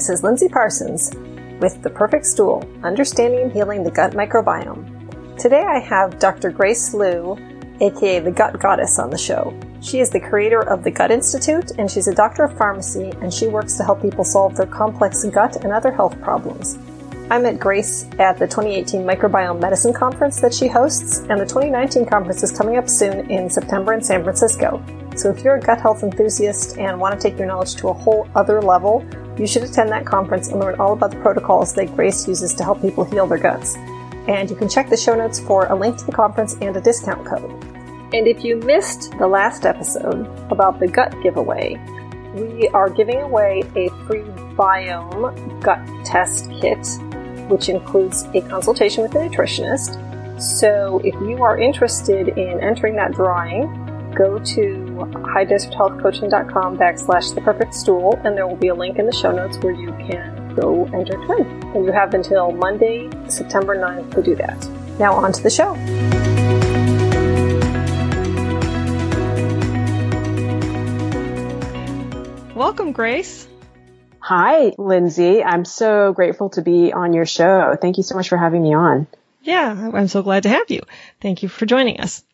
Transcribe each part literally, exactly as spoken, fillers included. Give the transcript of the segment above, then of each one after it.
This is Lindsay Parsons with The Perfect Stool, Understanding and Healing the Gut Microbiome. Today I have Doctor Grace Liu, aka the Gut Goddess, on the show. She is the creator of the Gut Institute, and she's a doctor of pharmacy, and she works to help people solve their complex gut and other health problems. I met Grace at the twenty eighteen Microbiome Medicine Conference that she hosts, and the twenty nineteen conference is coming up soon in September in San Francisco. So if you're a gut health enthusiast and want to take your knowledge to a whole other level, you should attend that conference and learn all about the protocols that Grace uses to help people heal their guts. And you can check the show notes for a link to the conference and a discount code. And if you missed the last episode about the gut giveaway, we are giving away a free biome gut test kit, which includes a consultation with a nutritionist. So if you are interested in entering that drawing, go to high desert health coaching dot com backslash the perfect stool, and there will be a link in the show notes where you can go enter to win. And you have until Monday, September ninth to do that. Now on to the show. Welcome, Grace. Hi, Lindsay. I'm so grateful to be on your show. Thank you so much for having me on. Yeah, I'm so glad to have you. Thank you for joining us.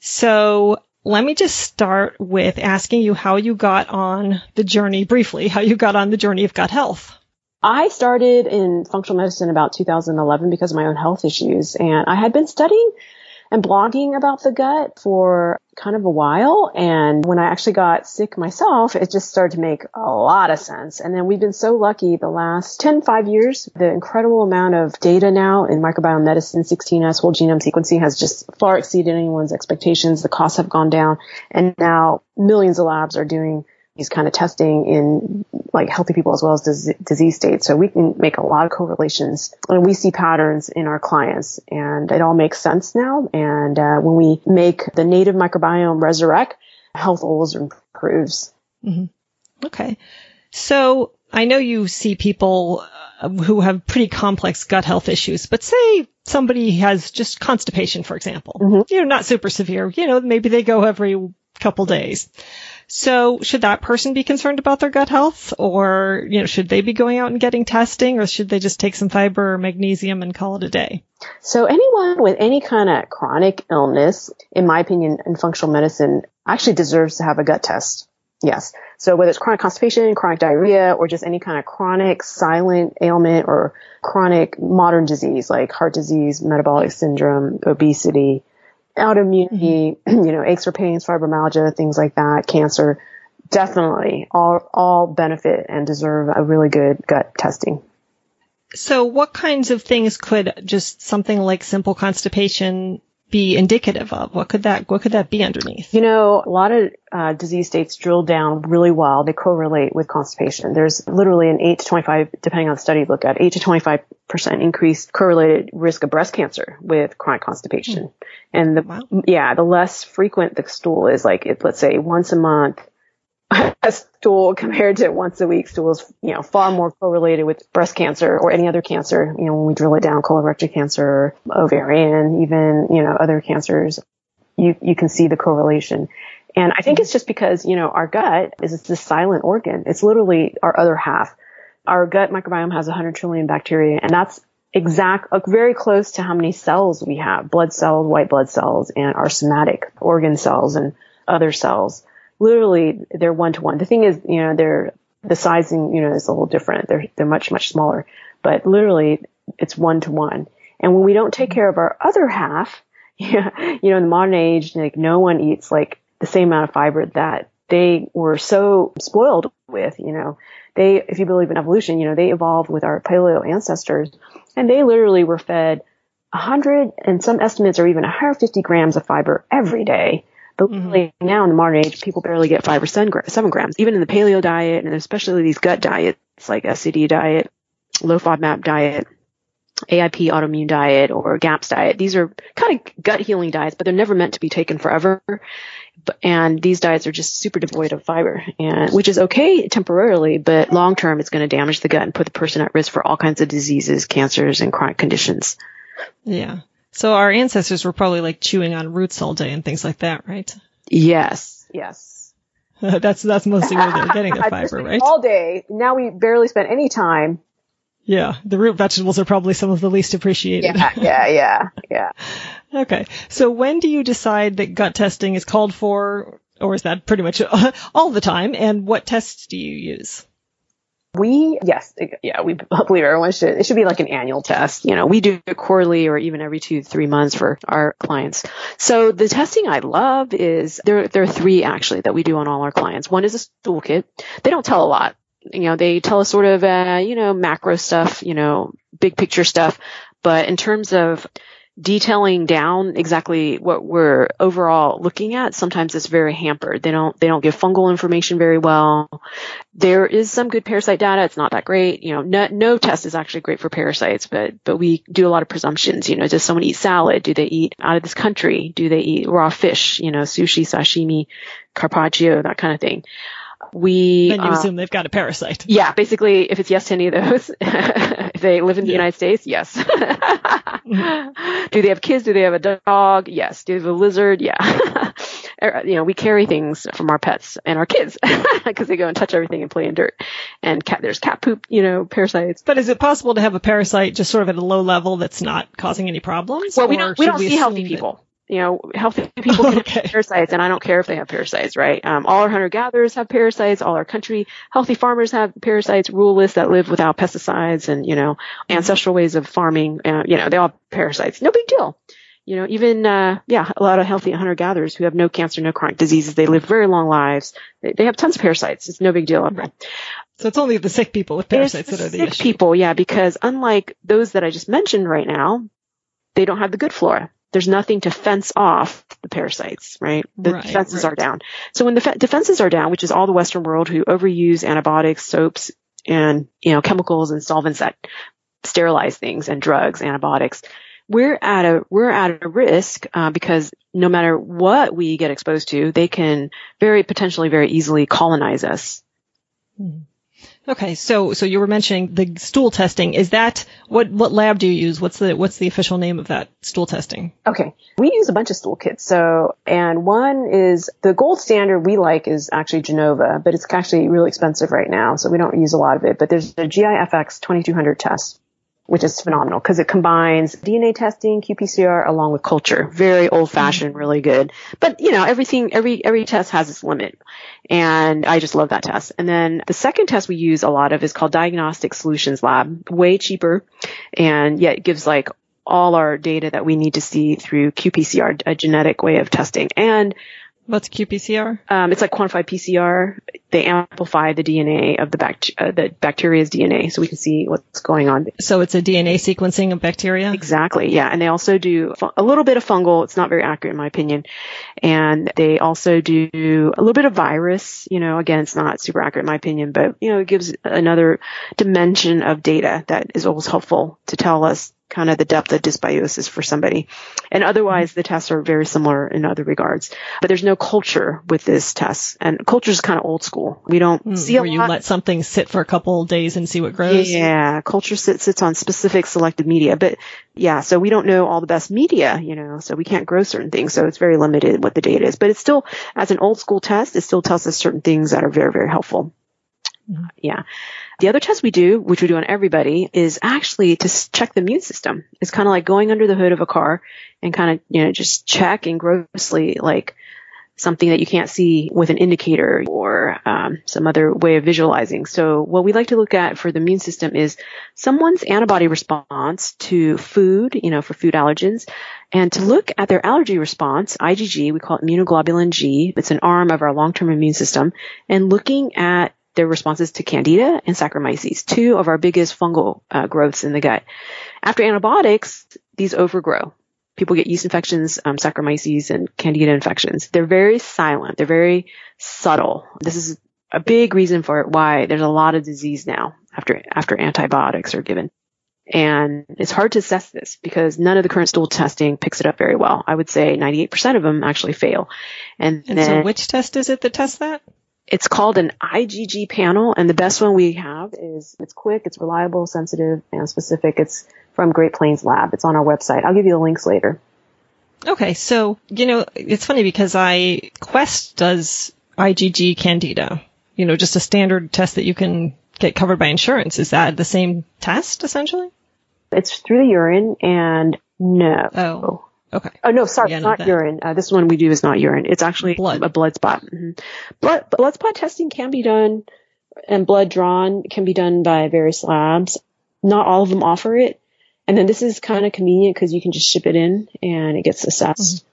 So let me just start with asking you how you got on the journey, briefly, how you got on the journey of gut health. I started in functional medicine about two thousand eleven because of my own health issues. And I had been studying and blogging about the gut for kind of a while. And when I actually got sick myself, it just started to make a lot of sense. And then we've been so lucky the last ten, five years, the incredible amount of data now in microbiome medicine, sixteen S whole genome sequencing has just far exceeded anyone's expectations. The costs have gone down. And now millions of labs are doing these kind of testing in like healthy people as well as dis- disease states. So we can make a lot of correlations, and we see patterns in our clients, and it all makes sense now. And uh, when we make the native microbiome resurrect, health always improves. Mm-hmm. Okay. So I know you see people who have pretty complex gut health issues, but say somebody has just constipation, for example, mm-hmm. you know, not super severe, you know, maybe they go every couple days. So should that person be concerned about their gut health, or, you know, should they be going out and getting testing, or should they just take some fiber or magnesium and call it a day? So anyone with any kind of chronic illness, in my opinion, in functional medicine, actually deserves to have a gut test. Yes. So whether it's chronic constipation, chronic diarrhea, or just any kind of chronic silent ailment or chronic modern disease like heart disease, metabolic syndrome, obesity, autoimmunity, mm-hmm. you know, aches or pains, fibromyalgia, things like that, cancer, definitely all, all benefit and deserve a really good gut testing. So what kinds of things could just something like simple constipation be indicative of? What could that, what could that be underneath? You know, a lot of uh, disease states drill down really well. They correlate with constipation. There's literally an eight to twenty-five, depending on the study you look at, eight to twenty-five percent increase correlated risk of breast cancer with chronic constipation. Mm-hmm. And the, wow. yeah, the less frequent the stool is, like, if, let's say once a month, a stool compared to once a week stool is, you know, far more correlated with breast cancer or any other cancer. You know, when we drill it down, colorectal cancer, ovarian, even, you know, other cancers, you, you can see the correlation. And I think it's just because, you know, our gut is this silent organ. It's literally our other half. Our gut microbiome has one hundred trillion bacteria, and that's exact, like, very close to how many cells we have, blood cells, white blood cells, and our somatic organ cells and other cells. Literally, they're one-to-one. The thing is, you know, they're, the sizing, you know, is a little different. They're, they're much, much smaller, but literally it's one-to-one. And when we don't take care of our other half, you know, in the modern age, like, no one eats like the same amount of fiber that they were so spoiled with, you know, they, if you believe in evolution, you know, they evolved with our paleo ancestors, and they literally were fed a hundred, and some estimates are even one hundred fifty grams of fiber every day. But really mm-hmm. now in the modern age, people barely get five or seven, gra- seven grams, even in the paleo diet, and especially these gut diets like S C D diet, low FODMAP diet, A I P autoimmune diet, or GAPS diet. These are kind of gut healing diets, but they're never meant to be taken forever. And these diets are just super devoid of fiber, and which is okay temporarily, but long term, it's going to damage the gut and put the person at risk for all kinds of diseases, cancers, and chronic conditions. Yeah. So our ancestors were probably like chewing on roots all day and things like that, right? Yes, yes. that's that's mostly where they're getting the fiber, right? All day. Now we barely spend any time. Yeah, the root vegetables are probably some of the least appreciated. Yeah, yeah, yeah, yeah. Okay, so when do you decide that gut testing is called for, or is that pretty much all the time? And what tests do you use? We, yes, yeah, we believe everyone should, it should be like an annual test. You know, we do it quarterly or even every two, three months for our clients. So the testing I love is, there, there are three actually that we do on all our clients. One is a stool kit. They don't tell a lot. You know, they tell us sort of, uh, you know, macro stuff, you know, big picture stuff. But in terms of detailing down exactly what we're overall looking at, sometimes it's very hampered. They don't, they don't give fungal information very well. There is some good parasite data. It's not that great. You know, no, no test is actually great for parasites, but, but we do a lot of presumptions. You know, does someone eat salad? Do they eat out of this country? Do they eat raw fish? You know, sushi, sashimi, carpaccio, that kind of thing. We then you assume uh, they've got a parasite. Yeah, basically, if it's yes to any of those, if they live in the yeah. United States, yes. mm-hmm. Do they have kids? Do they have a dog? Yes. Do they have a lizard? Yeah. You know, we carry things from our pets and our kids because they go and touch everything and play in dirt. And cat, there's cat poop, you know, parasites. But is it possible to have a parasite just sort of at a low level that's not causing any problems? Well, we don't, we don't we see healthy people. That- You know, healthy people can okay. have parasites, and I don't care if they have parasites, right? Um, all our hunter-gatherers have parasites. All our country healthy farmers have parasites. Ruralists that live without pesticides and, you know, ancestral ways of farming, uh, you know, they all have parasites. No big deal. You know, even, uh, yeah, a lot of healthy hunter-gatherers who have no cancer, no chronic diseases. They live very long lives. They, they have tons of parasites. It's no big deal. Right. So it's only the sick people with parasites that are the issue. Sick people, yeah, because unlike those that I just mentioned right now, they don't have the good flora. There's nothing to fence off the parasites, right? The right, defenses right. are down. So when the fe- defenses are down, which is all the Western world who overuse antibiotics, soaps, and, you know, chemicals and solvents that sterilize things and drugs, antibiotics, we're at a, we're at a risk uh, because no matter what we get exposed to, they can very potentially very easily colonize us. Mm-hmm. Okay, so so you were mentioning the stool testing. Is that what what lab do you use? What's the what's the official name of that stool testing? Okay, we use a bunch of stool kits. So, and one is the gold standard we like is actually Genova, but it's actually really expensive right now, so we don't use a lot of it. But there's the G I F X twenty-two hundred test, which is phenomenal because it combines D N A testing, qPCR, along with culture. Very old-fashioned, really good. But, you know, everything, every every test has its limit. And I just love that test. And then the second test we use a lot of is called Diagnostic Solutions Lab. Way cheaper, and yet it gives, like, all our data that we need to see through qPCR, a genetic way of testing. And what's qPCR? Um, it's like quantified P C R. They amplify the D N A of the, bact- uh, the bacteria's D N A so we can see what's going on. So it's a D N A sequencing of bacteria? Exactly, yeah. And they also do fun- a little bit of fungal. It's not very accurate in my opinion. And they also do a little bit of virus. You know, again, it's not super accurate in my opinion, but, you know, it gives another dimension of data that is always helpful to tell us kind of the depth of dysbiosis for somebody. And otherwise, the tests are very similar in other regards. But there's no culture with this test. And culture is kind of old school. We don't mm, see a where lot. Where you let something sit for a couple of days and see what grows? Yeah, culture sit, sits on specific selected media. But yeah, so we don't know all the best media, you know, so we can't grow certain things. So it's very limited what the data is. But it's still, as an old school test, it still tells us certain things that are very, very helpful. Mm. Yeah. The other test we do, which we do on everybody, is actually to check the immune system. It's kind of like going under the hood of a car and kind of, you know, just check and grossly like something that you can't see with an indicator or um, some other way of visualizing. So what we like to look at for the immune system is someone's antibody response to food, you know, for food allergens, and to look at their allergy response, I G G, we call it immunoglobulin G. It's an arm of our long-term immune system, and looking at their responses to Candida and Saccharomyces, two of our biggest fungal uh, growths in the gut. After antibiotics, these overgrow. People get yeast infections, um, Saccharomyces, and Candida infections. They're very silent. They're very subtle. This is a big reason for why there's a lot of disease now after after antibiotics are given. And it's hard to assess this because none of the current stool testing picks it up very well. I would say ninety-eight percent of them actually fail. And, and then, so which test is it that tests that? It's called an I G G panel, and the best one we have is it's quick, it's reliable, sensitive, and specific. It's from Great Plains Lab. It's on our website. I'll give you the links later. Okay, so, you know, it's funny because I Quest does IgG Candida? You know, just a standard test that you can get covered by insurance. Is that the same test, essentially? It's through the urine, and no. Oh, okay. Oh, no, sorry, yeah, not, not urine. Uh, this one we do is not urine. It's actually blood. a blood spot. Mm-hmm. Blood, blood spot testing can be done, and blood drawn can be done by various labs. Not all of them offer it. And then this is kind of convenient because you can just ship it in and it gets assessed.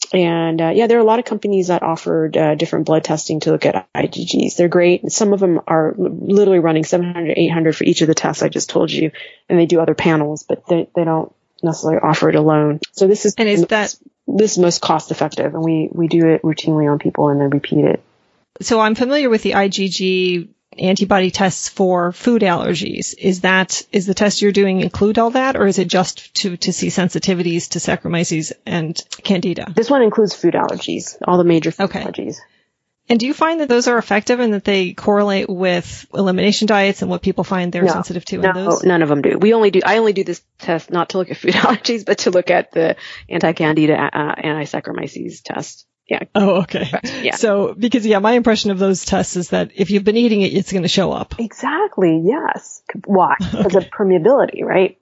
Mm-hmm. And uh, yeah, there are a lot of companies that offered uh, different blood testing to look at I G Gs. They're great. Some of them are literally running seven hundred, eight hundred for each of the tests I just told you. And they do other panels, but they, they don't necessarily offer it alone. So this is, and is that- this is most cost effective. And we, we do it routinely on people and then repeat it. So I'm familiar with the I G G antibody tests for food allergies. Is that, is the test you're doing include all that, or is it just to, to see sensitivities to Saccharomyces and Candida? This one includes food allergies, all the major food okay. allergies. And do you find that those are effective and that they correlate with elimination diets and what people find they're no, sensitive to no, in those? No, none of them do. We only do, I only do this test not to look at food allergies, but to look at the anti-Candida, uh, anti-Saccharomyces test. Yeah. Oh, okay. Yeah. So, because, yeah, my impression of those tests is that if you've been eating it, it's going to show up. Exactly. Yes. Why? Because okay. of permeability, right?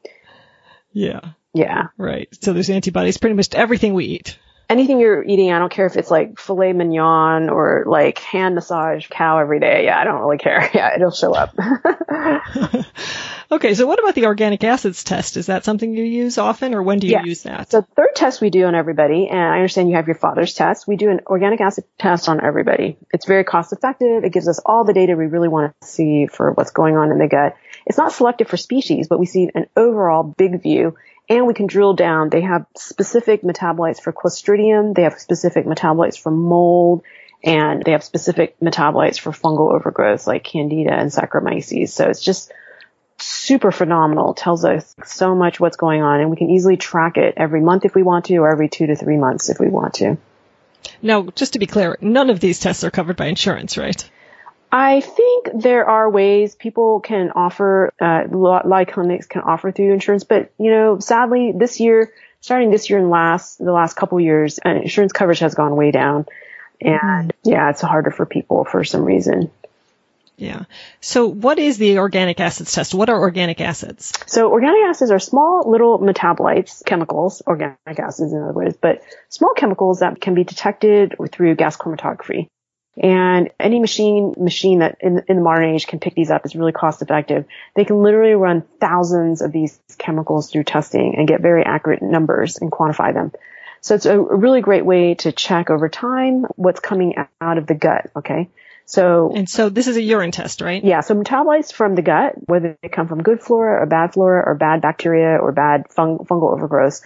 Yeah. Yeah. Right. So there's antibodies pretty much to everything we eat. Anything you're eating, I don't care if it's like filet mignon or like hand massage cow every day. Yeah, I don't really care. Yeah, it'll show up. Okay, so what about the organic acids test? Is that something you use often, or when do you yes. use that? So the third test we do on everybody, and I understand you have your father's test. We do an organic acid test on everybody. It's very cost effective. It gives us all the data we really want to see for what's going on in the gut. It's not selective for species, but we see an overall big view. And we can drill down. They have specific metabolites for Clostridium. They have specific metabolites for mold. And they have specific metabolites for fungal overgrowth like Candida and Saccharomyces. So it's just super phenomenal. It tells us so much what's going on. And we can easily track it every month if we want to, or every two to three months if we want to. Now, just to be clear, none of these tests are covered by insurance, right? I think there are ways people can offer, uh, a lot of clinics can offer through insurance, but, you know, sadly this year, starting this year and last, the last couple of years, uh, insurance coverage has gone way down, and yeah, it's harder for people for some reason. Yeah. So what is the organic acids test? What are organic acids? So organic acids are small little metabolites, chemicals, organic acids in other words, but small chemicals that can be detected through gas chromatography. And any machine, machine that in, in the modern age can pick these up is really cost effective. They can literally run thousands of these chemicals through testing and get very accurate numbers and quantify them. So it's a really great way to check over time what's coming out of the gut. Okay. So. And so this is a urine test, right? Yeah. So metabolites from the gut, whether they come from good flora or bad flora or bad bacteria or bad fung- fungal overgrowth,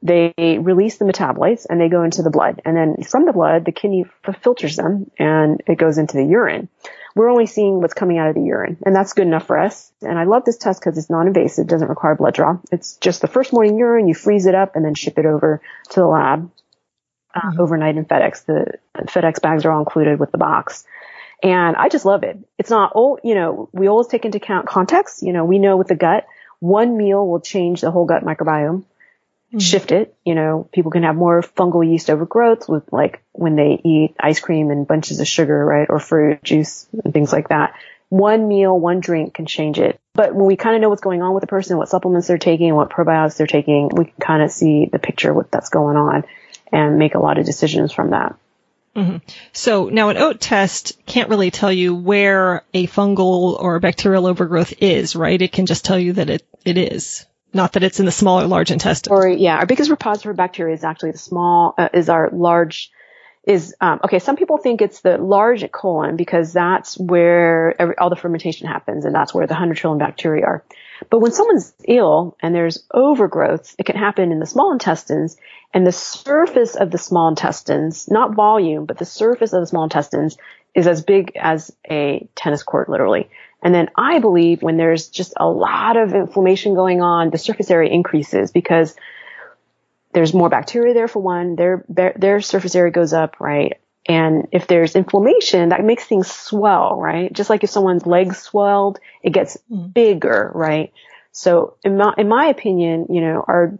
they release the metabolites and they go into the blood. And then from the blood, the kidney filters them and it goes into the urine. We're only seeing what's coming out of the urine, and that's good enough for us. And I love this test because it's non-invasive, doesn't require blood draw. It's just the first morning urine, you freeze it up and then ship it over to the lab uh, mm-hmm. overnight in FedEx. The FedEx bags are all included with the box. And I just love it. It's not all, you know, we always take into account context. You know, we know with the gut, one meal will change the whole gut microbiome. Mm-hmm. Shift it, you know, people can have more fungal yeast overgrowth with like when they eat ice cream and bunches of sugar, right? Or fruit juice and things like that. One meal, one drink can change it. But when we kind of know what's going on with the person, what supplements they're taking, what probiotics they're taking, we can kind of see the picture of what that's going on and make a lot of decisions from that. Mm-hmm. So now an oat test can't really tell you where a fungal or bacterial overgrowth is, right? It can just tell you that it, it is. Not that it's in the small or large intestine. Or yeah, our biggest repository of bacteria is actually the small, uh, is our large, is, um, okay, some people think it's the large colon because that's where every, all the fermentation happens and that's where the one hundred trillion bacteria are. But when someone's ill and there's overgrowth, it can happen in the small intestines, and the surface of the small intestines, not volume, but the surface of the small intestines is as big as a tennis court, literally. And then I believe when there's just a lot of inflammation going on, the surface area increases because there's more bacteria there for one, their, their, their surface area goes up, right? And if there's inflammation, that makes things swell, right? Just like if someone's legs swelled, it gets bigger, right? So in my, in my opinion, you know, our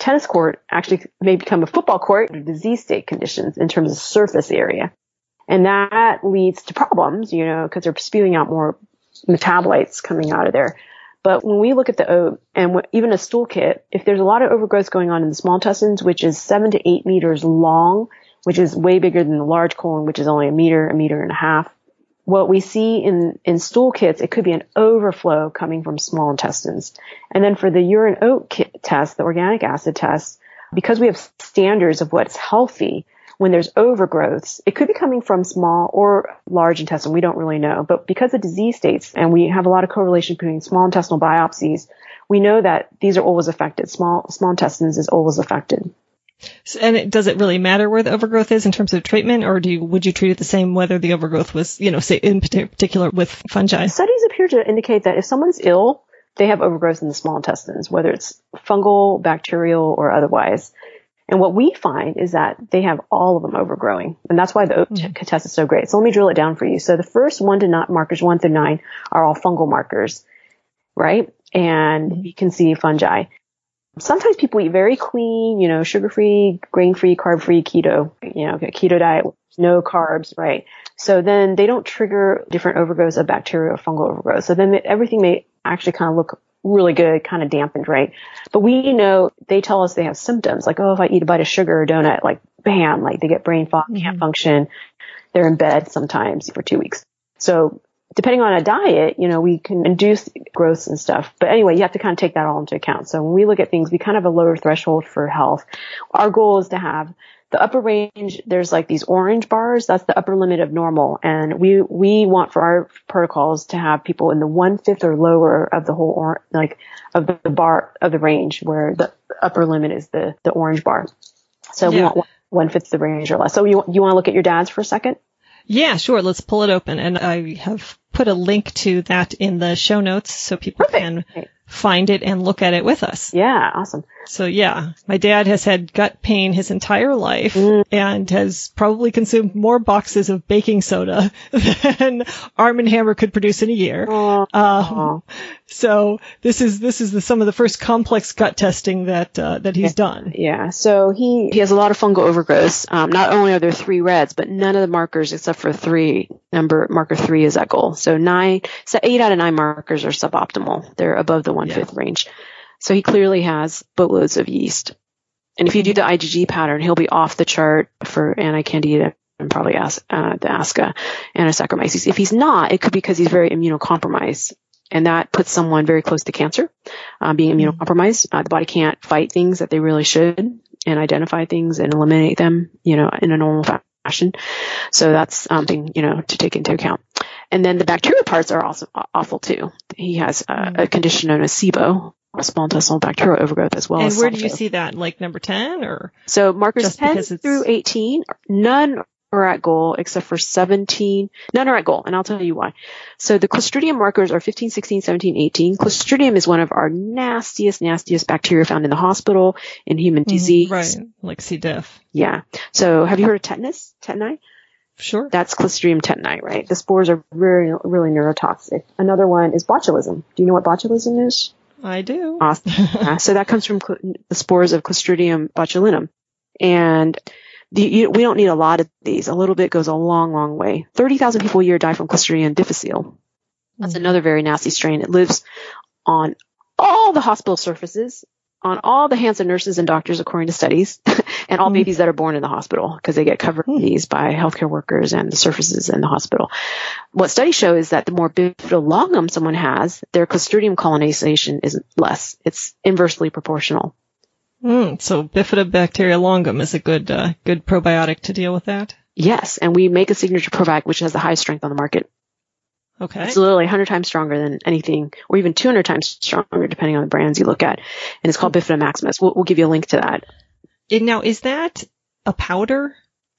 tennis court actually may become a football court, disease state conditions in terms of surface area. And that leads to problems, you know, because they're spewing out more metabolites coming out of there. But when we look at the oat and what, even a stool kit, if there's a lot of overgrowth going on in the small intestines, which is seven to eight meters long, which is way bigger than the large colon, which is only a meter, a meter and a half. What we see in, in stool kits, it could be an overflow coming from small intestines. And then for the urine oat kit test, the organic acid test, because we have standards of what's healthy, when there's overgrowths, it could be coming from small or large intestine. We don't really know. But because of disease states, and we have a lot of correlation between small intestinal biopsies, we know that these are always affected. Small small intestines is always affected. So, and it, does it really matter where the overgrowth is in terms of treatment, or do you, would you treat it the same whether the overgrowth was, you know, say in particular with fungi? Studies appear to indicate that if someone's ill, they have overgrowth in the small intestines, whether it's fungal, bacterial, or otherwise. And what we find is that they have all of them overgrowing. And that's why the oat mm-hmm. test is so great. So let me drill it down for you. So the first one to not markers, one through nine, are all fungal markers, right? And mm-hmm. you can see fungi. Sometimes people eat very clean, you know, sugar-free, grain-free, carb-free, keto, you know, keto diet, no carbs, right? So then they don't trigger different overgrowths of bacteria or fungal overgrowth. So then everything may actually kind of look really good, kind of dampened, right? But we know they tell us they have symptoms like, oh, if I eat a bite of sugar or donut, like bam, like they get brain fog, mm-hmm. can't function. They're in bed sometimes for two weeks. So depending on a diet, you know, we can induce growths and stuff. But anyway, you have to kind of take that all into account. So when we look at things, we kind of have a lower threshold for health. Our goal is to have the upper range. There's like these orange bars. That's the upper limit of normal. And we, we want for our protocols to have people in the one fifth or lower of the whole, or, like of the bar of the range where the upper limit is the, the orange bar. So yeah. we want one, one fifth of the range or less. So you, you want to look at your dad's for a second? Yeah, sure. Let's pull it open. And I have put a link to that in the show notes so people Perfect. Can right. find it and look at it with us. Yeah, awesome. So yeah, my dad has had gut pain his entire life mm. and has probably consumed more boxes of baking soda than Arm and Hammer could produce in a year. Oh. Um, so this is this is the, some of the first complex gut testing that uh, that he's yeah. done. Yeah, so he, he has a lot of fungal overgrowths. Um, not only are there three reds, but none of the markers except for three. Number marker three is at goal. So nine, so eight out of nine markers are suboptimal. They're above the one-fifth yeah. range. So he clearly has boatloads of yeast. And if you do the IgG pattern, he'll be off the chart for anti-candida and probably as, uh, the ASCA and Saccharomyces. If he's not, it could be because he's very immunocompromised. And that puts someone very close to cancer, uh, being immunocompromised. Uh, the body can't fight things that they really should and identify things and eliminate them, you know, in a normal fashion. Fashion. So that's something, you know, to take into account. And then the bacterial parts are also awful too. He has uh, a condition known as SIBO, small intestinal bacterial overgrowth, as well. And as where do you see that? Like number ten or? So markers ten through eighteen, none are at goal except for seventeen. None are at goal. And I'll tell you why. So the Clostridium markers are fifteen, sixteen, seventeen, eighteen. Clostridium is one of our nastiest, nastiest bacteria found in the hospital in human mm-hmm, disease. Right. Like C. diff. Yeah. So have you heard of tetanus? Tetani? Sure. That's Clostridium tetani, right? The spores are really, really neurotoxic. Another one is botulism. Do you know what botulism is? I do. Awesome. Yeah. So that comes from cl- the spores of Clostridium botulinum. And the, you, we don't need a lot of these. A little bit goes a long, long way. thirty thousand people a year die from Clostridium difficile. That's mm-hmm. another very nasty strain. It lives on all the hospital surfaces, on all the hands of nurses and doctors, according to studies, and all mm-hmm. babies that are born in the hospital because they get covered mm-hmm. in these by healthcare workers and the surfaces in the hospital. What studies show is that the more Bifidobacterium longum someone has, their Clostridium colonization is less. It's inversely proportional. Mm, so Bifidobacterium longum is a good uh, good probiotic to deal with that? Yes, and we make a signature probiotic which has the highest strength on the market. Okay. It's literally one hundred times stronger than anything, or even two hundred times stronger, depending on the brands you look at. And it's called Bifido Maximus. We'll, we'll give you a link to that. And now, is that a powder?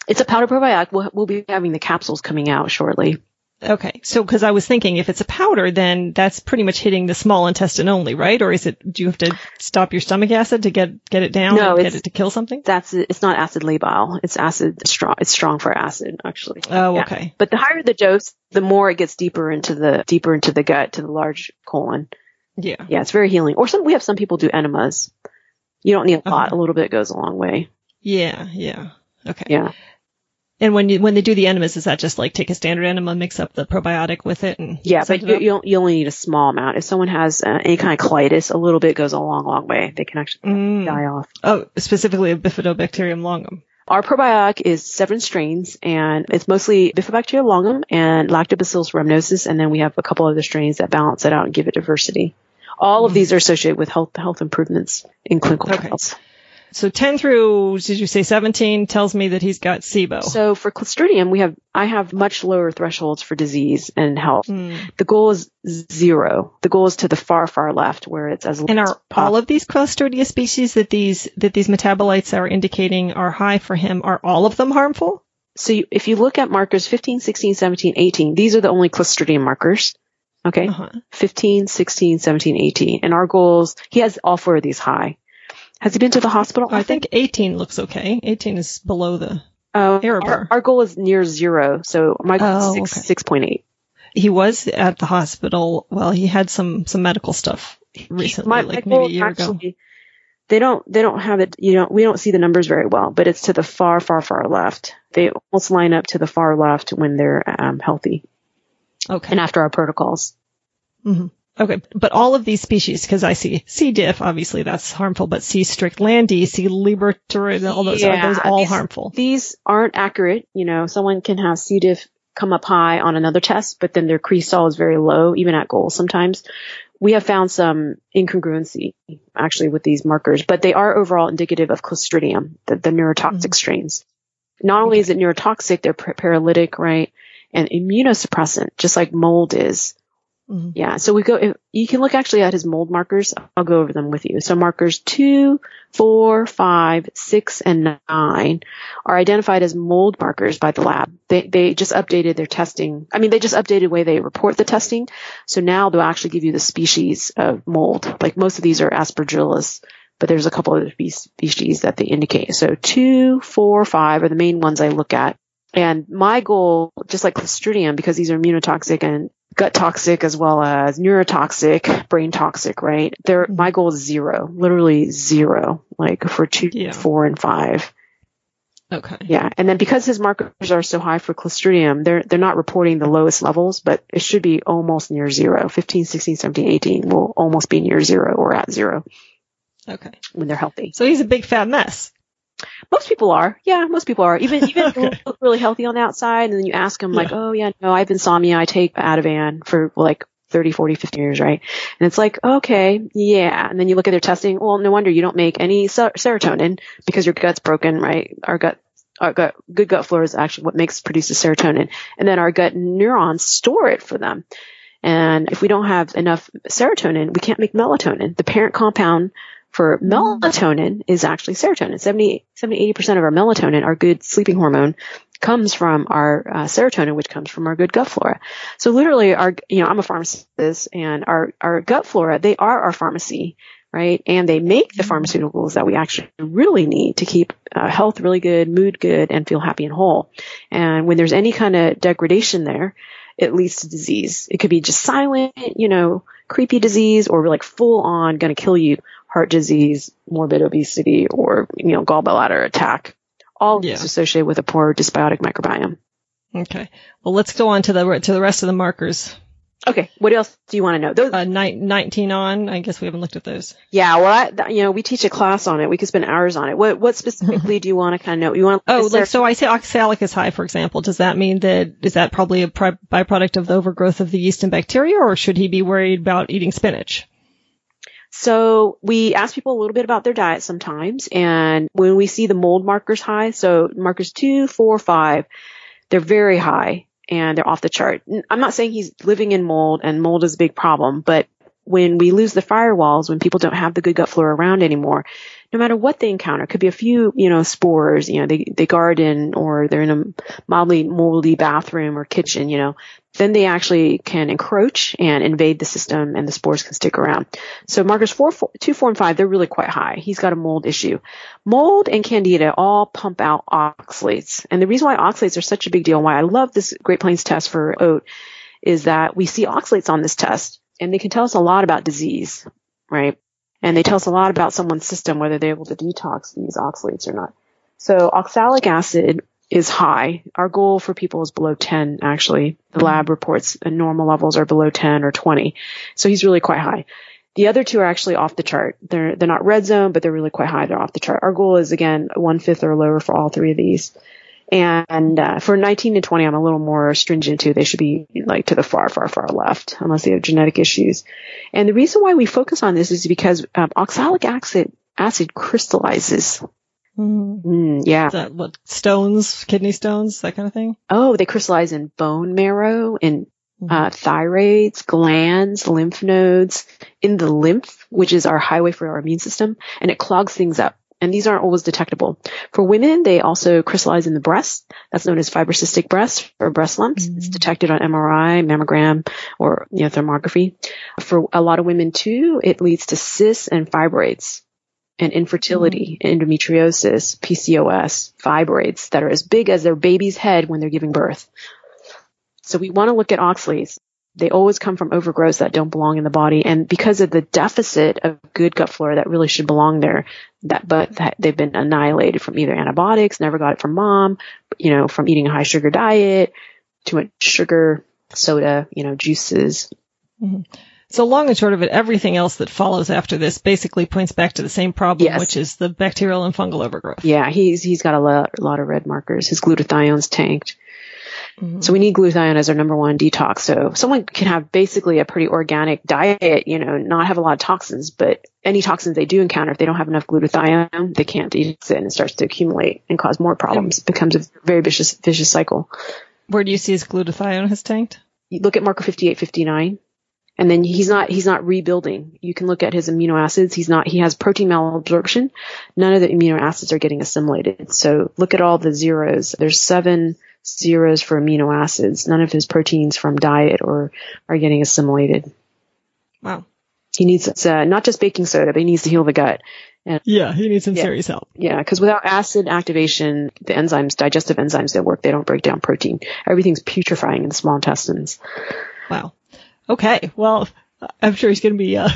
It's a powder probiotic. We'll, we'll be having the capsules coming out shortly. Okay. So, because I was thinking if it's a powder, then that's pretty much hitting the small intestine only, right? Or is it, do you have to stop your stomach acid to get, get it down no, and get it to kill something? That's, it's not acid labile. It's acid strong. It's strong for acid, actually. Oh, yeah. Okay. But the higher the dose, the more it gets deeper into the, deeper into the gut, to the large colon. Yeah. Yeah. It's very healing. Or some, we have some people do enemas. You don't need a lot. Okay. A little bit goes a long way. Yeah. Yeah. Okay. Yeah. And when you, when they do the enemas, is that just like take a standard enema, mix up the probiotic with it? And yeah, but you, you, you only need a small amount. If someone has uh, any kind of colitis, a little bit goes a long, long way. They can actually mm. die off. Oh, specifically a Bifidobacterium longum. Our probiotic is seven strains, and it's mostly Bifidobacterium longum and Lactobacillus rhamnosus, and then we have a couple other strains that balance it out and give it diversity. All mm. of these are associated with health health improvements in clinical okay. trials. So ten through, did you say seventeen, tells me that he's got SIBO. So for Clostridium, we have, I have much lower thresholds for disease and health. Mm. The goal is zero. The goal is to the far, far left where it's as low as possible. And are all of these Clostridia species that these, that these metabolites are indicating are high for him, are all of them harmful? So you, if you look at markers fifteen, sixteen, seventeen, eighteen, these are the only Clostridium markers. Okay. Uh-huh. fifteen, sixteen, seventeen, eighteen. And our goals, he has all four of these high. Has he been to the hospital? I think eighteen looks okay. eighteen is below the uh, error bar. Our, our goal is near zero, so my goal is six point eight. He was at the hospital. Well, he had some, some medical stuff recently, my, like my maybe a year actually, ago. They don't they don't have it. You know, we don't see the numbers very well, but it's to the far, far, far left. They almost line up to the far left when they're um, healthy. Okay. And after our protocols. Mm-hmm. Okay, but all of these species, because I see C. diff, obviously that's harmful, but C. strictlandi, C. libertari, all those yeah, are those all these, harmful? These aren't accurate. You know, someone can have C. diff come up high on another test, but then their Cresol is very low, even at goal sometimes. We have found some incongruency, actually, with these markers, but they are overall indicative of Clostridium, the, the neurotoxic mm-hmm. strains. Not only okay. is it neurotoxic, they're paralytic, right, and immunosuppressant, just like mold is. Yeah, so we go, you can look actually at his mold markers. I'll go over them with you. So markers two, four, five, six, and nine are identified as mold markers by the lab. They they just updated their testing. I mean, they just updated the way they report the testing. So now they'll actually give you the species of mold. Like most of these are Aspergillus, but there's a couple other species that they indicate. So two, four, five are the main ones I look at. And my goal, just like Clostridium, because these are immunotoxic and gut toxic as well as neurotoxic, brain toxic, right? They're, my goal is zero, literally zero, like for two, yeah. four, and five. Okay. Yeah. And then because his markers are so high for Clostridium, they're, they're not reporting the lowest levels, but it should be almost near zero. fifteen, sixteen, seventeen, eighteen will almost be near zero or at zero. Okay. When they're healthy. So he's a big fat mess. Most people are. Yeah, most people are. Even even okay. if they look really healthy on the outside, and then you ask them, yeah. like, oh, yeah, no, I have insomnia. I take Ativan for, like, thirty, forty, fifty years, right? And it's like, okay, yeah. And then you look at their testing. Well, no wonder you don't make any ser- serotonin because your gut's broken, right? Our gut, our gut, good gut flora is actually what makes produces serotonin. And then our gut neurons store it for them. And if we don't have enough serotonin, we can't make melatonin. The parent compound for melatonin is actually serotonin. seventy, seventy, eighty percent of our melatonin, our good sleeping hormone, comes from our uh, serotonin, which comes from our good gut flora. So literally our, you know, I'm a pharmacist, and our, our gut flora, they are our pharmacy, right? And they make the pharmaceuticals that we actually really need to keep uh, health really good, mood good, and feel happy and whole. And when there's any kind of degradation there, it leads to disease. It could be just silent, you know, creepy disease, or like full on going to kill you. Heart disease, morbid obesity, or, you know, gallbladder attack. All yeah. is associated with a poor dysbiotic microbiome. Okay. Well, let's go on to the to the rest of the markers. Okay. What else do you want to know? Those, uh, ni- nineteen on. I guess we haven't looked at those. Yeah. Well, I, you know, we teach a class on it. We could spend hours on it. What what specifically do you want to kind of know? You want to oh, like, so I say oxalic is high, for example. Does that mean that is that probably a pri- byproduct of the overgrowth of the yeast and bacteria, or should he be worried about eating spinach? So we ask people a little bit about their diet sometimes, and when we see the mold markers high, so markers two, four, five, they're very high and they're off the chart. I'm not saying he's living in mold, and mold is a big problem, but when we lose the firewalls, when people don't have the good gut flora around anymore, no matter what they encounter, it could be a few, you know, spores, you know, they, they garden or they're in a mildly moldy bathroom or kitchen, you know, then they actually can encroach and invade the system, and the spores can stick around. So markers four, four, two, four, and five, they're really quite high. He's got a mold issue. Mold and Candida all pump out oxalates. And the reason why oxalates are such a big deal and why I love this Great Plains test for oat is that we see oxalates on this test, and they can tell us a lot about disease, right? And they tell us a lot about someone's system, whether they're able to detox these oxalates or not. So oxalic acid is high. Our goal for people is below ten, actually. The lab reports and normal levels are below ten or twenty. So he's really quite high. The other two are actually off the chart. They're they're not red zone, but they're really quite high. They're off the chart. Our goal is, again, one-fifth or lower for all three of these. And uh, for nineteen and twenty, I'm a little more stringent, too. They should be, like, to the far, far, far left, unless they have genetic issues. And the reason why we focus on this is because um, oxalic acid acid crystallizes. Mm. Mm, yeah. Is that what, stones, kidney stones, that kind of thing? Oh, they crystallize in bone marrow, in Uh, thyroids, glands, lymph nodes, in the lymph, which is our highway for our immune system, and it clogs things up. And these aren't always detectable. For women, they also crystallize in the breast. That's known as fibrocystic breast or breast lumps. Mm-hmm. It's detected on M R I, mammogram, or you know, thermography. For a lot of women, too, it leads to cysts and fibroids and infertility, mm-hmm. endometriosis, P C O S, fibroids that are as big as their baby's head when they're giving birth. So we want to look at oxalates. They always come from overgrowths that don't belong in the body. And because of the deficit of good gut flora that really should belong there, that but that they've been annihilated from either antibiotics, never got it from mom, you know, from eating a high sugar diet, too much sugar, soda, you know, juices. Mm-hmm. So long and short of it, everything else that follows after this basically points back to the same problem, yes. which is the bacterial and fungal overgrowth. Yeah, he's he's got a lot, a lot of red markers. His glutathione's tanked. Mm-hmm. So we need glutathione as our number one detox. So someone can have basically a pretty organic diet, you know, not have a lot of toxins, but any toxins they do encounter, if they don't have enough glutathione, they can't eat it and it starts to accumulate and cause more problems. It becomes a very vicious, vicious cycle. Where do you see his glutathione has tanked? You look at marker fifty-eight, fifty-nine. And then he's not, he's not rebuilding. You can look at his amino acids. He's not, he has protein malabsorption. None of the amino acids are getting assimilated. So look at all the zeros. There's seven zeros for amino acids. None of his proteins from diet or are getting assimilated. Wow. He needs uh, not just baking soda, but he needs to heal the gut. And, yeah, he needs some yeah, serious help. Yeah, because without acid activation, the enzymes, digestive enzymes that work, they don't break down protein. Everything's putrefying in the small intestines. Wow. Okay, well, I'm sure he's going to be uh,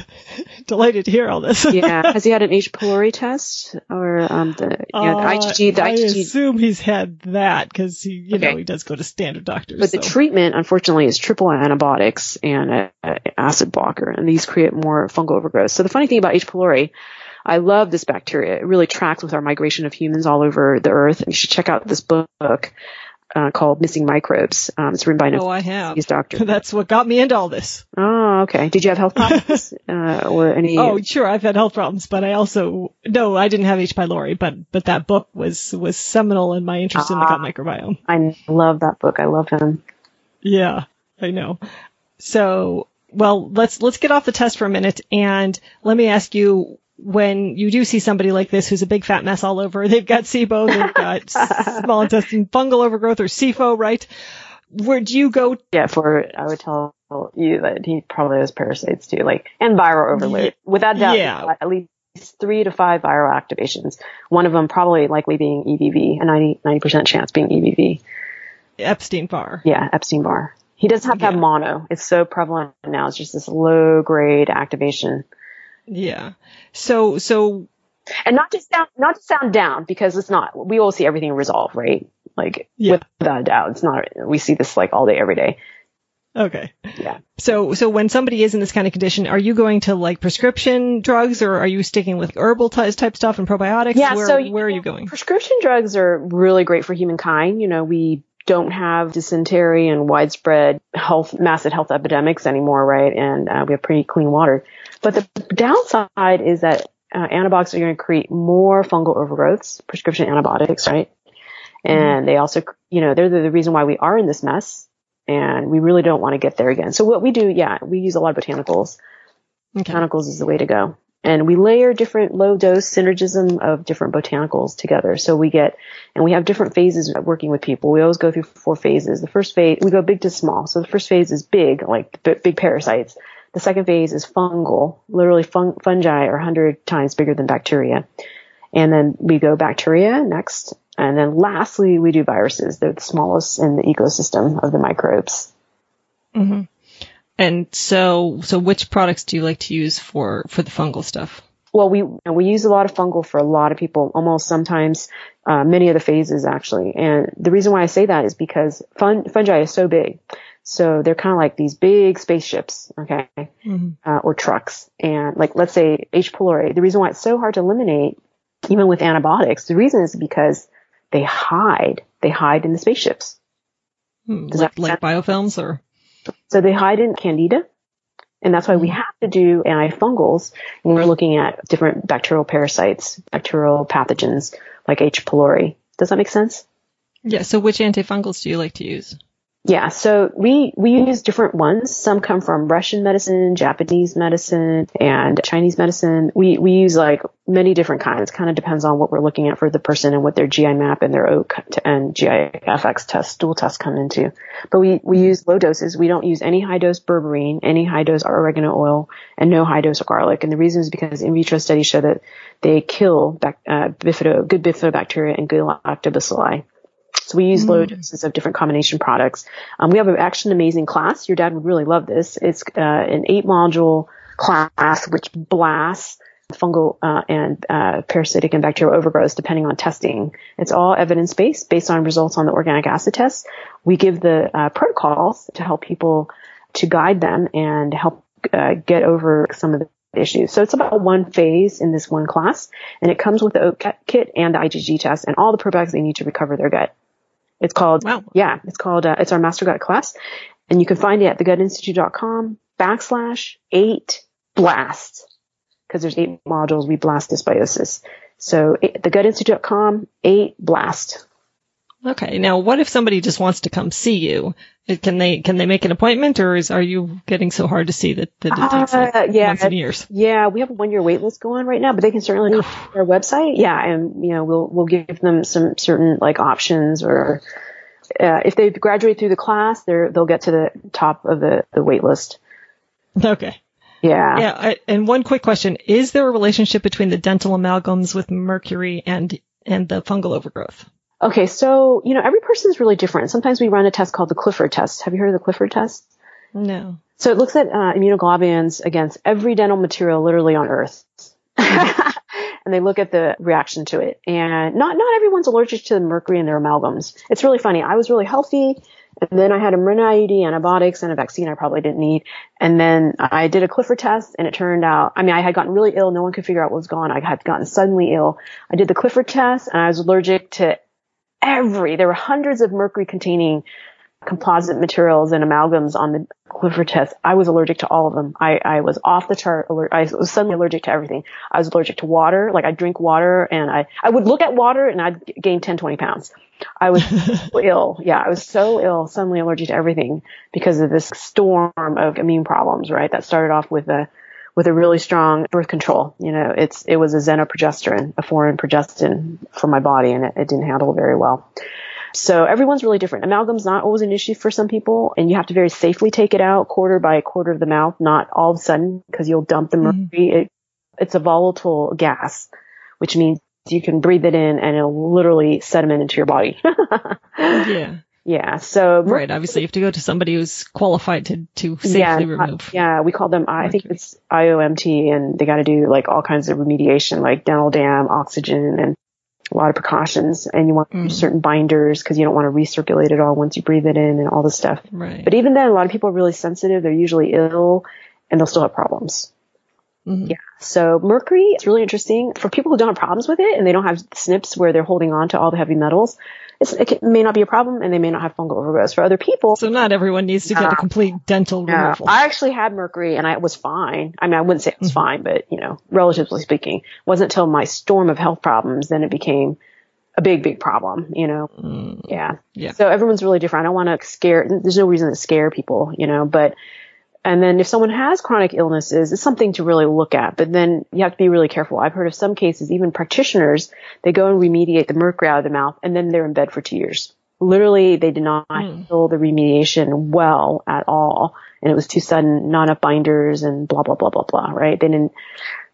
delighted to hear all this. Yeah, has he had an H. pylori test or um, the, yeah, the I G G? The I G G. I assume he's had that because he, you okay. know, he does go to standard doctors. But so. The treatment, unfortunately, is triple antibiotics and a, a acid blocker, and these create more fungal overgrowth. So the funny thing about H. pylori, I love this bacteria. It really tracks with our migration of humans all over the earth. You should check out this book. Uh, called Missing Microbes. Um, it's written by an oh, I have. doctor. That's what got me into all this. Oh, okay. Did you have health problems? uh, or any? Oh, sure. I've had health problems, but I also, no, I didn't have H. pylori, but, but that book was, was seminal in my interest uh, in the gut microbiome. I love that book. I love him. Yeah, I know. So, well, let's, let's get off the test for a minute and let me ask you, when you do see somebody like this who's a big fat mess all over, they've got SIBO, they've got small intestine fungal overgrowth or C I F O, right? Where do you go? Yeah, for I would tell you that he probably has parasites too, like and viral overload. Without doubt, yeah. At least three to five viral activations. One of them probably likely being E B V, a ninety, ninety percent chance being E B V. Epstein Barr. Yeah, Epstein Barr. He doesn't have to yeah. have mono. It's so prevalent now. It's just this low grade activation. Yeah. So, so. And not to sound, not to sound down, because it's not, we all see everything resolve, right? Like, yeah. without a doubt, it's not, we see this like all day, every day. Okay. Yeah. So, so when somebody is in this kind of condition, are you going to like prescription drugs or are you sticking with herbal t- type stuff and probiotics? Yeah. Where, so you, where are you going? Prescription drugs are really great for humankind. You know, we don't have dysentery and widespread health, massive health epidemics anymore, right? And uh, we have pretty clean water. But the downside is that uh, antibiotics are going to create more fungal overgrowths, prescription antibiotics, right? And they also, you know, they're the reason why we are in this mess, and we really don't want to get there again. So what we do, yeah, we use a lot of botanicals. Okay. Botanicals is the way to go. And we layer different low-dose synergism of different botanicals together. So we get, and we have different phases of working with people. We always go through four phases. The first phase, we go big to small. So the first phase is big, like b- big parasites. The second phase is fungal, literally fun- fungi are one hundred times bigger than bacteria. And then we go bacteria next. And then lastly, we do viruses. They're the smallest in the ecosystem of the microbes. Mm-hmm. And so so which products do you like to use for, for the fungal stuff? Well, we we use a lot of fungal for a lot of people, almost sometimes uh, many of the phases actually. And the reason why I say that is because fun, fungi is so big. So they're kind of like these big spaceships, okay, mm-hmm. uh, or trucks. And like, let's say H. pylori, the reason why it's so hard to eliminate, even with antibiotics, the reason is because they hide. They hide in the spaceships. Hmm, like like biofilms or? So they hide in Candida. And that's why we have to do antifungals when we're looking at different bacterial parasites, bacterial pathogens like H. pylori. Does that make sense? Yeah. So which antifungals do you like to use? Yeah. So we, we use different ones. Some come from Russian medicine, Japanese medicine, and Chinese medicine. We, we use like many different kinds. Kind of depends on what we're looking at for the person and what their G I map and their oak and G I F X test, stool test come into. But we, we use low doses. We don't use any high dose berberine, any high dose oregano oil, and no high dose garlic. And the reason is because in vitro studies show that they kill uh, bifido, good bifidobacteria and good lactobacilli. So we use mm. low doses of different combination products. Um, we have an actually amazing class. Your dad would really love this. It's uh, an eight module class, which blasts fungal uh, and uh, parasitic and bacterial overgrowth depending on testing. It's all evidence-based based on results on the organic acid test. We give the uh, protocols to help people, to guide them and help uh, get over some of the issues. So it's about one phase in this one class, and it comes with the oat kit and the I G G test and all the probiotics they need to recover their gut. It's called, wow. yeah, it's called, uh, it's our Master Gut class, and you can find it at thegutinstitute.com backslash eight blast, because there's eight modules. We blast dysbiosis. So it, thegutinstitute dot com, eight blast. Okay. Now, what if somebody just wants to come see you? Can they, can they make an appointment, or is, are you getting so hard to see that, that it takes like uh, yeah, months and years? Yeah. We have a one year wait list going right now, but they can certainly go to our website. Yeah. And, you know, we'll, we'll give them some certain like options, or uh, if they graduate through the class, they're, they'll get to the top of the, the wait list. Okay. Yeah. Yeah. I, and one quick question. Is there a relationship between the dental amalgams with mercury and, and the fungal overgrowth? Okay, so, you know, every person is really different. Sometimes we run a test called the Clifford test. Have you heard of the Clifford test? No. So it looks at uh, immunoglobulins against every dental material literally on Earth. And they look at the reaction to it. And not not everyone's allergic to the mercury in their amalgams. It's really funny. I was really healthy, and then I had a Mirena I U D, antibiotics, and a vaccine I probably didn't need. And then I did a Clifford test, and it turned out, I mean, I had gotten really ill. No one could figure out what was going on. I had gotten suddenly ill. I did the Clifford test, and I was allergic to Every there were hundreds of mercury-containing composite materials and amalgams on the Clifford test. I was allergic to all of them. I, I was off the chart. Aller- I was suddenly allergic to everything. I was allergic to water. Like I drink water, and I I would look at water, and I'd gain ten, twenty pounds. I was so ill. Yeah, I was so ill. Suddenly allergic to everything because of this storm of immune problems. Right, that started off with a with a really strong birth control. You know, it's, it was a xenoprogesterone, a foreign progestin for my body, and it, it didn't handle very well. So everyone's really different. Amalgam's not always an issue for some people, and you have to very safely take it out quarter by quarter of the mouth, not all of a sudden, because you'll dump the mercury. Mm-hmm. It, it's a volatile gas, which means you can breathe it in and it'll literally sediment into your body. Yeah. Yeah. So right, obviously you have to go to somebody who's qualified to, to safely yeah, remove. Yeah, we call them I, I think it's I O M T, and they got to do like all kinds of remediation, like dental dam, oxygen, and a lot of precautions. And you want mm. certain binders because you don't want to recirculate it all once you breathe it in and all this stuff. Right. But even then, a lot of people are really sensitive. They're usually ill, and they'll still have problems. Mm-hmm. Yeah. So mercury, it's really interesting for people who don't have problems with it and they don't have S N Ps where they're holding on to all the heavy metals. It's, it may not be a problem, and they may not have fungal overgrowth. For other people, so not everyone needs to get uh, a complete dental yeah. removal. I actually had mercury, and I was fine. I mean, I wouldn't say it was mm-hmm. fine, but you know, relatively speaking, it wasn't until my storm of health problems then it became a big, big problem. You know, mm, yeah. yeah. So everyone's really different. I don't want to scare. There's no reason to scare people, you know. But and then if someone has chronic illnesses, it's something to really look at. But then you have to be really careful. I've heard of some cases, even practitioners, they go and remediate the mercury out of the mouth, and then they're in bed for two years. Literally, they did not mm. handle the remediation well at all, and it was too sudden, not enough binders, and blah blah blah blah blah. Right? They didn't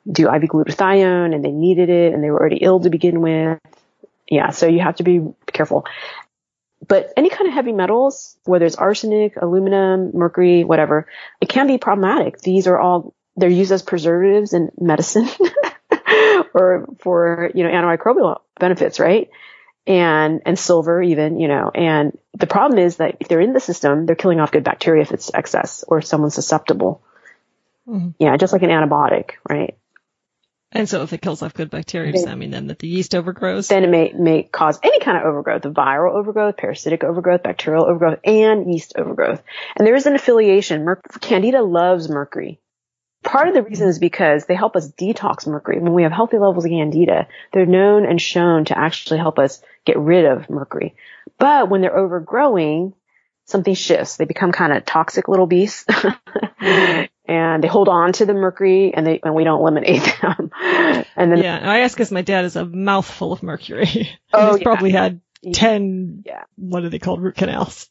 do I V glutathione, and they needed it, and they were already ill to begin with. Yeah, so you have to be careful. But any kind of heavy metals, whether it's arsenic, aluminum, mercury, whatever, it can be problematic. These are all, they're used as preservatives in medicine. or for, you know, antimicrobial benefits, right? And, and silver even, you know, and the problem is that if they're in the system, they're killing off good bacteria if it's excess or if someone's susceptible. Mm-hmm. Yeah. Just like an antibiotic, right? And so if it kills off good bacteria, does that mean then that the yeast overgrows? Then it may, may cause any kind of overgrowth, the viral overgrowth, parasitic overgrowth, bacterial overgrowth, and yeast overgrowth. And there is an affiliation. Merc- Candida loves mercury. Part of the reason is because they help us detox mercury. When we have healthy levels of Candida, they're known and shown to actually help us get rid of mercury. But when they're overgrowing, something shifts. They become kind of toxic little beasts. Mm-hmm. And they hold on to the mercury, and they and we don't eliminate them. And then yeah, I ask because my dad is a mouthful of mercury. Oh, he's yeah. probably had ten. Yeah. What are they called? Root canals.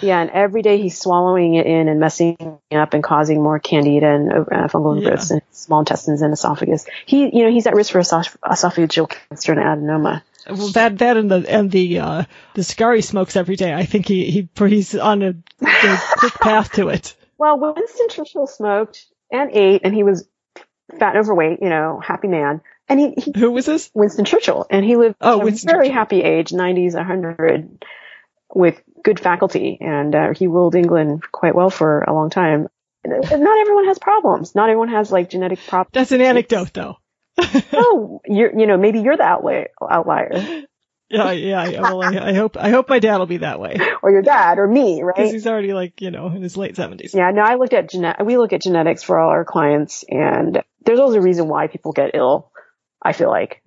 Yeah, and every day he's swallowing it in and messing up and causing more candida and uh, fungal growths yeah. in small intestines and esophagus. He, you know, he's at risk for esoph- esophageal cancer and adenoma. Well, that that and the and the uh, the cigar he smokes every day. I think he he he's on a, a quick path to it. Well, Winston Churchill smoked and ate, and he was fat and overweight, you know, happy man. And he, he Who was this? Winston Churchill. And he lived oh, at a very Churchill. happy age, nineties, one hundred, with good faculty. And uh, he ruled England quite well for a long time. And, and not everyone has problems. Not everyone has, like, genetic problems. That's an anecdote, though. Oh, you're, you know, maybe you're the outlay, outlier. Yeah, yeah. yeah. Well, I, I hope I hope my dad will be that way, or your dad, or me, right? Because he's already like you know in his late seventies. Yeah. No, I looked at genet. We look at genetics for all our clients, and there's always a reason why people get ill. I feel like,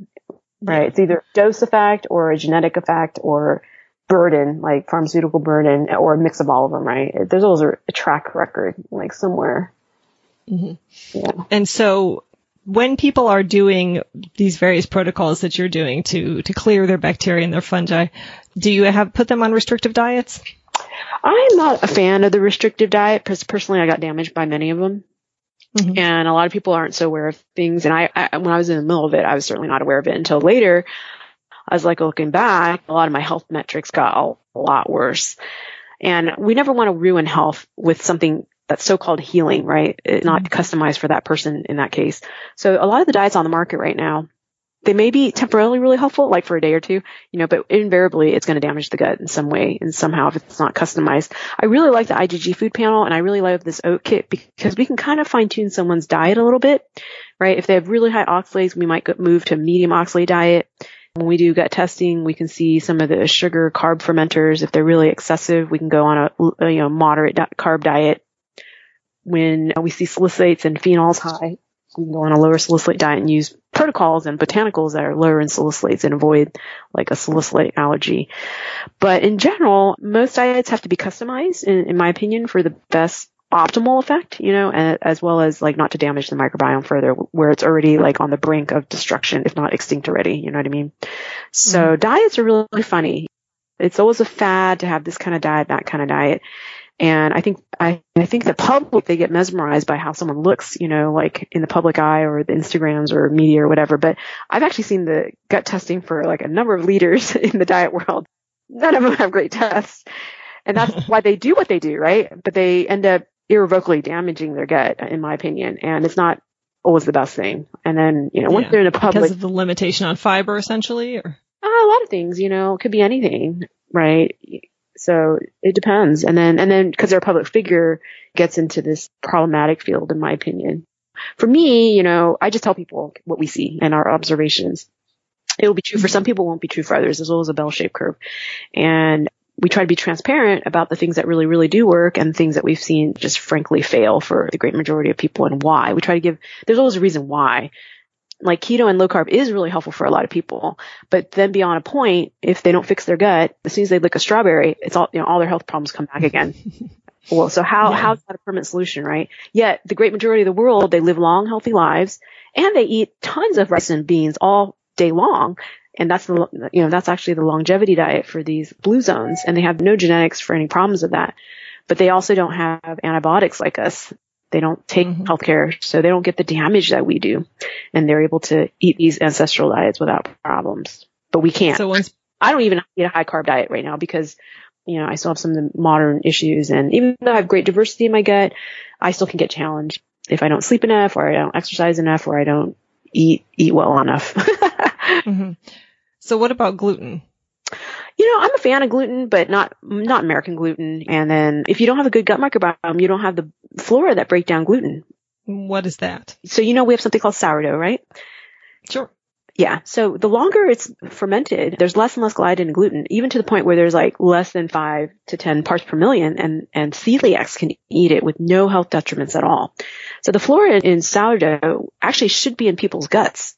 right? Yeah. It's either dose effect, or a genetic effect, or burden, like pharmaceutical burden, or a mix of all of them, right? There's always a, a track record, like somewhere. Mm-hmm. Yeah. And so, when people are doing these various protocols that you're doing to, to clear their bacteria and their fungi, do you have put them on restrictive diets? I'm not a fan of the restrictive diet because personally I got damaged by many of them. Mm-hmm. And a lot of people aren't so aware of things. And I, I, when I was in the middle of it, I was certainly not aware of it until later. I was like looking back, a lot of my health metrics got a lot worse. And we never want to ruin health with something that's so-called healing, right? It's not customized for that person in that case. So a lot of the diets on the market right now, they may be temporarily really helpful, like for a day or two, you know, but invariably it's going to damage the gut in some way and somehow if it's not customized. I really like the I G G food panel and I really like this oat kit because we can kind of fine tune someone's diet a little bit, right? If they have really high oxalates, we might move to a medium oxalate diet. When we do gut testing, we can see some of the sugar carb fermenters. If they're really excessive, we can go on a, you know, moderate carb diet. When we see salicylates and phenols high, we can go on a lower salicylate diet and use protocols and botanicals that are lower in salicylates and avoid like a salicylate allergy. But in general, most diets have to be customized, in, in my opinion, for the best optimal effect, you know, and, as well as like not to damage the microbiome further where it's already like on the brink of destruction, if not extinct already. You know what I mean? So mm-hmm. diets are really, really funny. It's always a fad to have this kind of diet, that kind of diet. And I think I, I think the public, they get mesmerized by how someone looks, you know, like in the public eye or the Instagrams or media or whatever. But I've actually seen the gut testing for like a number of leaders in the diet world. None of them have great tests. And that's why they do what they do, right? But they end up irrevocably damaging their gut, in my opinion. And it's not always the best thing. And then, you know, once yeah, they're in the public. Because of the limitation on fiber, essentially? Or? Uh, a lot of things, you know, it could be anything, right? So it depends. And then, and then because they're a public figure, gets into this problematic field, in my opinion. For me, you know, I just tell people what we see and our observations. It will be true for some people, won't be true for others, as well as a bell-shaped curve. And we try to be transparent about the things that really, really do work and things that we've seen just frankly fail for the great majority of people and why. We try to give, there's always a reason why. Like keto and low carb is really helpful for a lot of people, but then beyond a point, if they don't fix their gut, as soon as they lick a strawberry, it's all, you know, all their health problems come back again. Well, so how, yeah. how's that a permanent solution, right? Yet the great majority of the world, they live long, healthy lives and they eat tons of rice and beans all day long. And that's the, you know, that's actually the longevity diet for these blue zones. And they have no genetics for any problems of that, but they also don't have antibiotics like us. They don't take mm-hmm. healthcare, so they don't get the damage that we do. And they're able to eat these ancestral diets without problems. But we can't. So once- I don't even eat a high carb diet right now because, you know, I still have some of the modern issues. And even though I have great diversity in my gut, I still can get challenged if I don't sleep enough or I don't exercise enough or I don't eat eat well enough. Mm-hmm. So what about gluten? You know, I'm a fan of gluten, but not not American gluten. And then if you don't have a good gut microbiome, you don't have the flora that break down gluten. What is that? So, you know, we have something called sourdough, right? Sure. Yeah. So the longer it's fermented, there's less and less gliadin and gluten, even to the point where there's like less than five to ten parts per million, and, and celiacs can eat it with no health detriments at all. So the flora in sourdough actually should be in people's guts,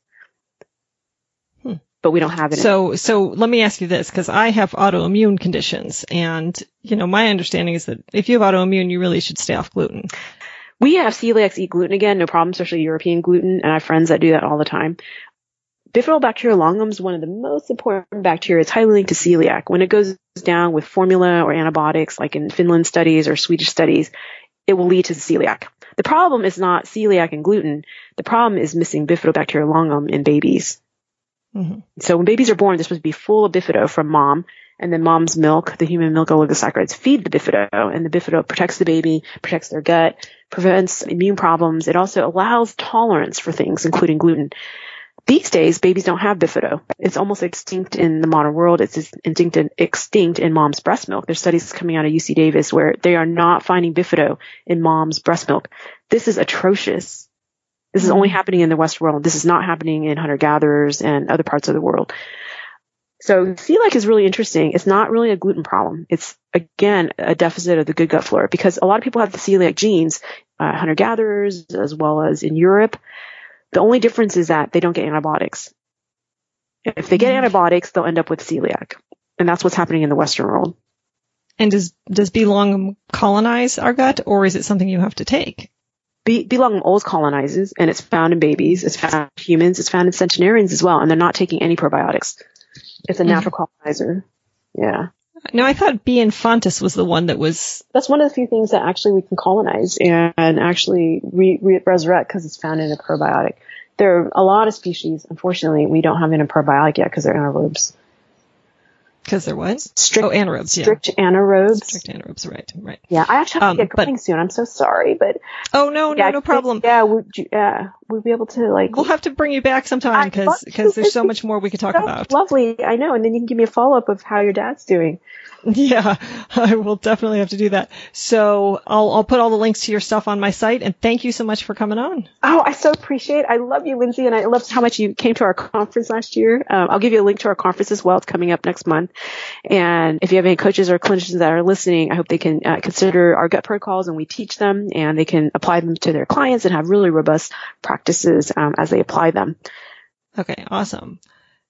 hmm. but we don't have it. So, in- so let me ask you this, because I have autoimmune conditions, and, you know, my understanding is that if you have autoimmune, you really should stay off gluten. We have celiacs eat gluten again, no problem, especially European gluten, and I have friends that do that all the time. Bifidobacterium longum is one of the most important bacteria. It's highly linked to celiac. When it goes down with formula or antibiotics, like in Finland studies or Swedish studies, it will lead to the celiac. The problem is not celiac and gluten. The problem is missing Bifidobacterium longum in babies. Mm-hmm. So when babies are born, they're supposed to be full of bifido from mom, and then mom's milk, the human milk oligosaccharides, feed the bifido, and the bifido protects the baby, protects their gut, prevents immune problems. It also allows tolerance for things, including gluten. These days, babies don't have bifido. It's almost extinct in the modern world. It's extinct in, extinct in mom's breast milk. There's studies coming out of U C Davis where they are not finding bifido in mom's breast milk. This is atrocious. This is only happening in the Western world. This is not happening in hunter-gatherers and other parts of the world. So celiac is really interesting. It's not really a gluten problem. It's, again, a deficit of the good gut flora, because a lot of people have the celiac genes, uh, hunter-gatherers, as well as in Europe. The only difference is that they don't get antibiotics. If they get antibiotics, they'll end up with celiac. And that's what's happening in the Western world. And does, does B. longum colonize our gut, or is it something you have to take? B. B. longum always colonizes, and it's found in babies, it's found in humans, it's found in centenarians as well, and they're not taking any probiotics. It's a natural mm-hmm. colonizer. Yeah. No, I thought B. infantis was the one that was... That's one of the few things that actually we can colonize and, and actually re- re- resurrect, because it's found in a probiotic. There are a lot of species, unfortunately, we don't have in a probiotic yet because they're anaerobes. Because they're what? Strict, oh, anaerobes, strict yeah. Strict anaerobes. Strict anaerobes, right, right. Yeah, I actually have um, to get going but, soon. I'm so sorry, but... Oh, no, yeah, no, no problem. Yeah, we'll yeah, we'll be able to, like... We'll have to bring you back sometime, because there's so much more we could talk so about. Lovely, I know, and then you can give me a follow-up of how your dad's doing. Yeah, I will definitely have to do that. So I'll, I'll put all the links to your stuff on my site, and thank you so much for coming on. Oh, I so appreciate it. I love you, Lindsay, and I love how much you came to our conference last year. Um, I'll give you a link to our conference as well. It's coming up next month. And if you have any coaches or clinicians that are listening, I hope they can uh, consider our gut protocols, and we teach them, and they can apply them to their clients and have really robust practices um, as they apply them. Okay, awesome.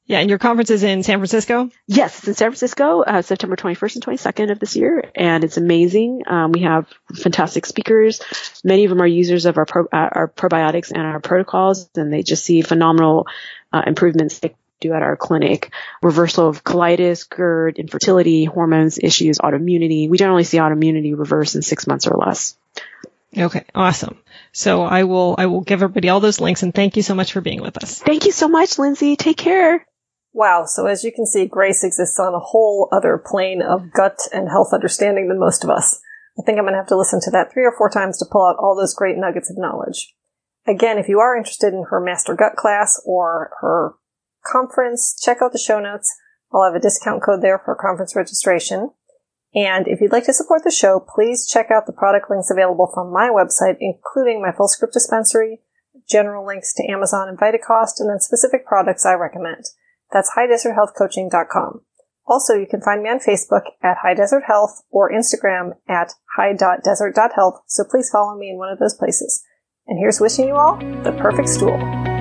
Yeah, and your conference is in San Francisco? Yes, it's in San Francisco, uh, September twenty-first and twenty-second of this year, and it's amazing. Um, we have fantastic speakers. Many of them are users of our pro- uh, our probiotics and our protocols, and they just see phenomenal uh, improvements they do at our clinic. Reversal of colitis, GERD, infertility, hormones issues, autoimmunity. We generally see autoimmunity reverse in six months or less. Okay, awesome. So I will I will give everybody all those links, and thank you so much for being with us. Thank you so much, Lindsay. Take care. Wow. So as you can see, Grace exists on a whole other plane of gut and health understanding than most of us. I think I'm going to have to listen to that three or four times to pull out all those great nuggets of knowledge. Again, if you are interested in her Master Gut class or her conference, check out the show notes. I'll have a discount code there for conference registration. And if you'd like to support the show, please check out the product links available from my website, including my full script dispensary, general links to Amazon and Vitacost, and then specific products I recommend. That's high desert health coaching dot com. Also, you can find me on Facebook at High Desert Health or Instagram at high dot desert dot health, so please follow me in one of those places. And here's wishing you all the perfect stool.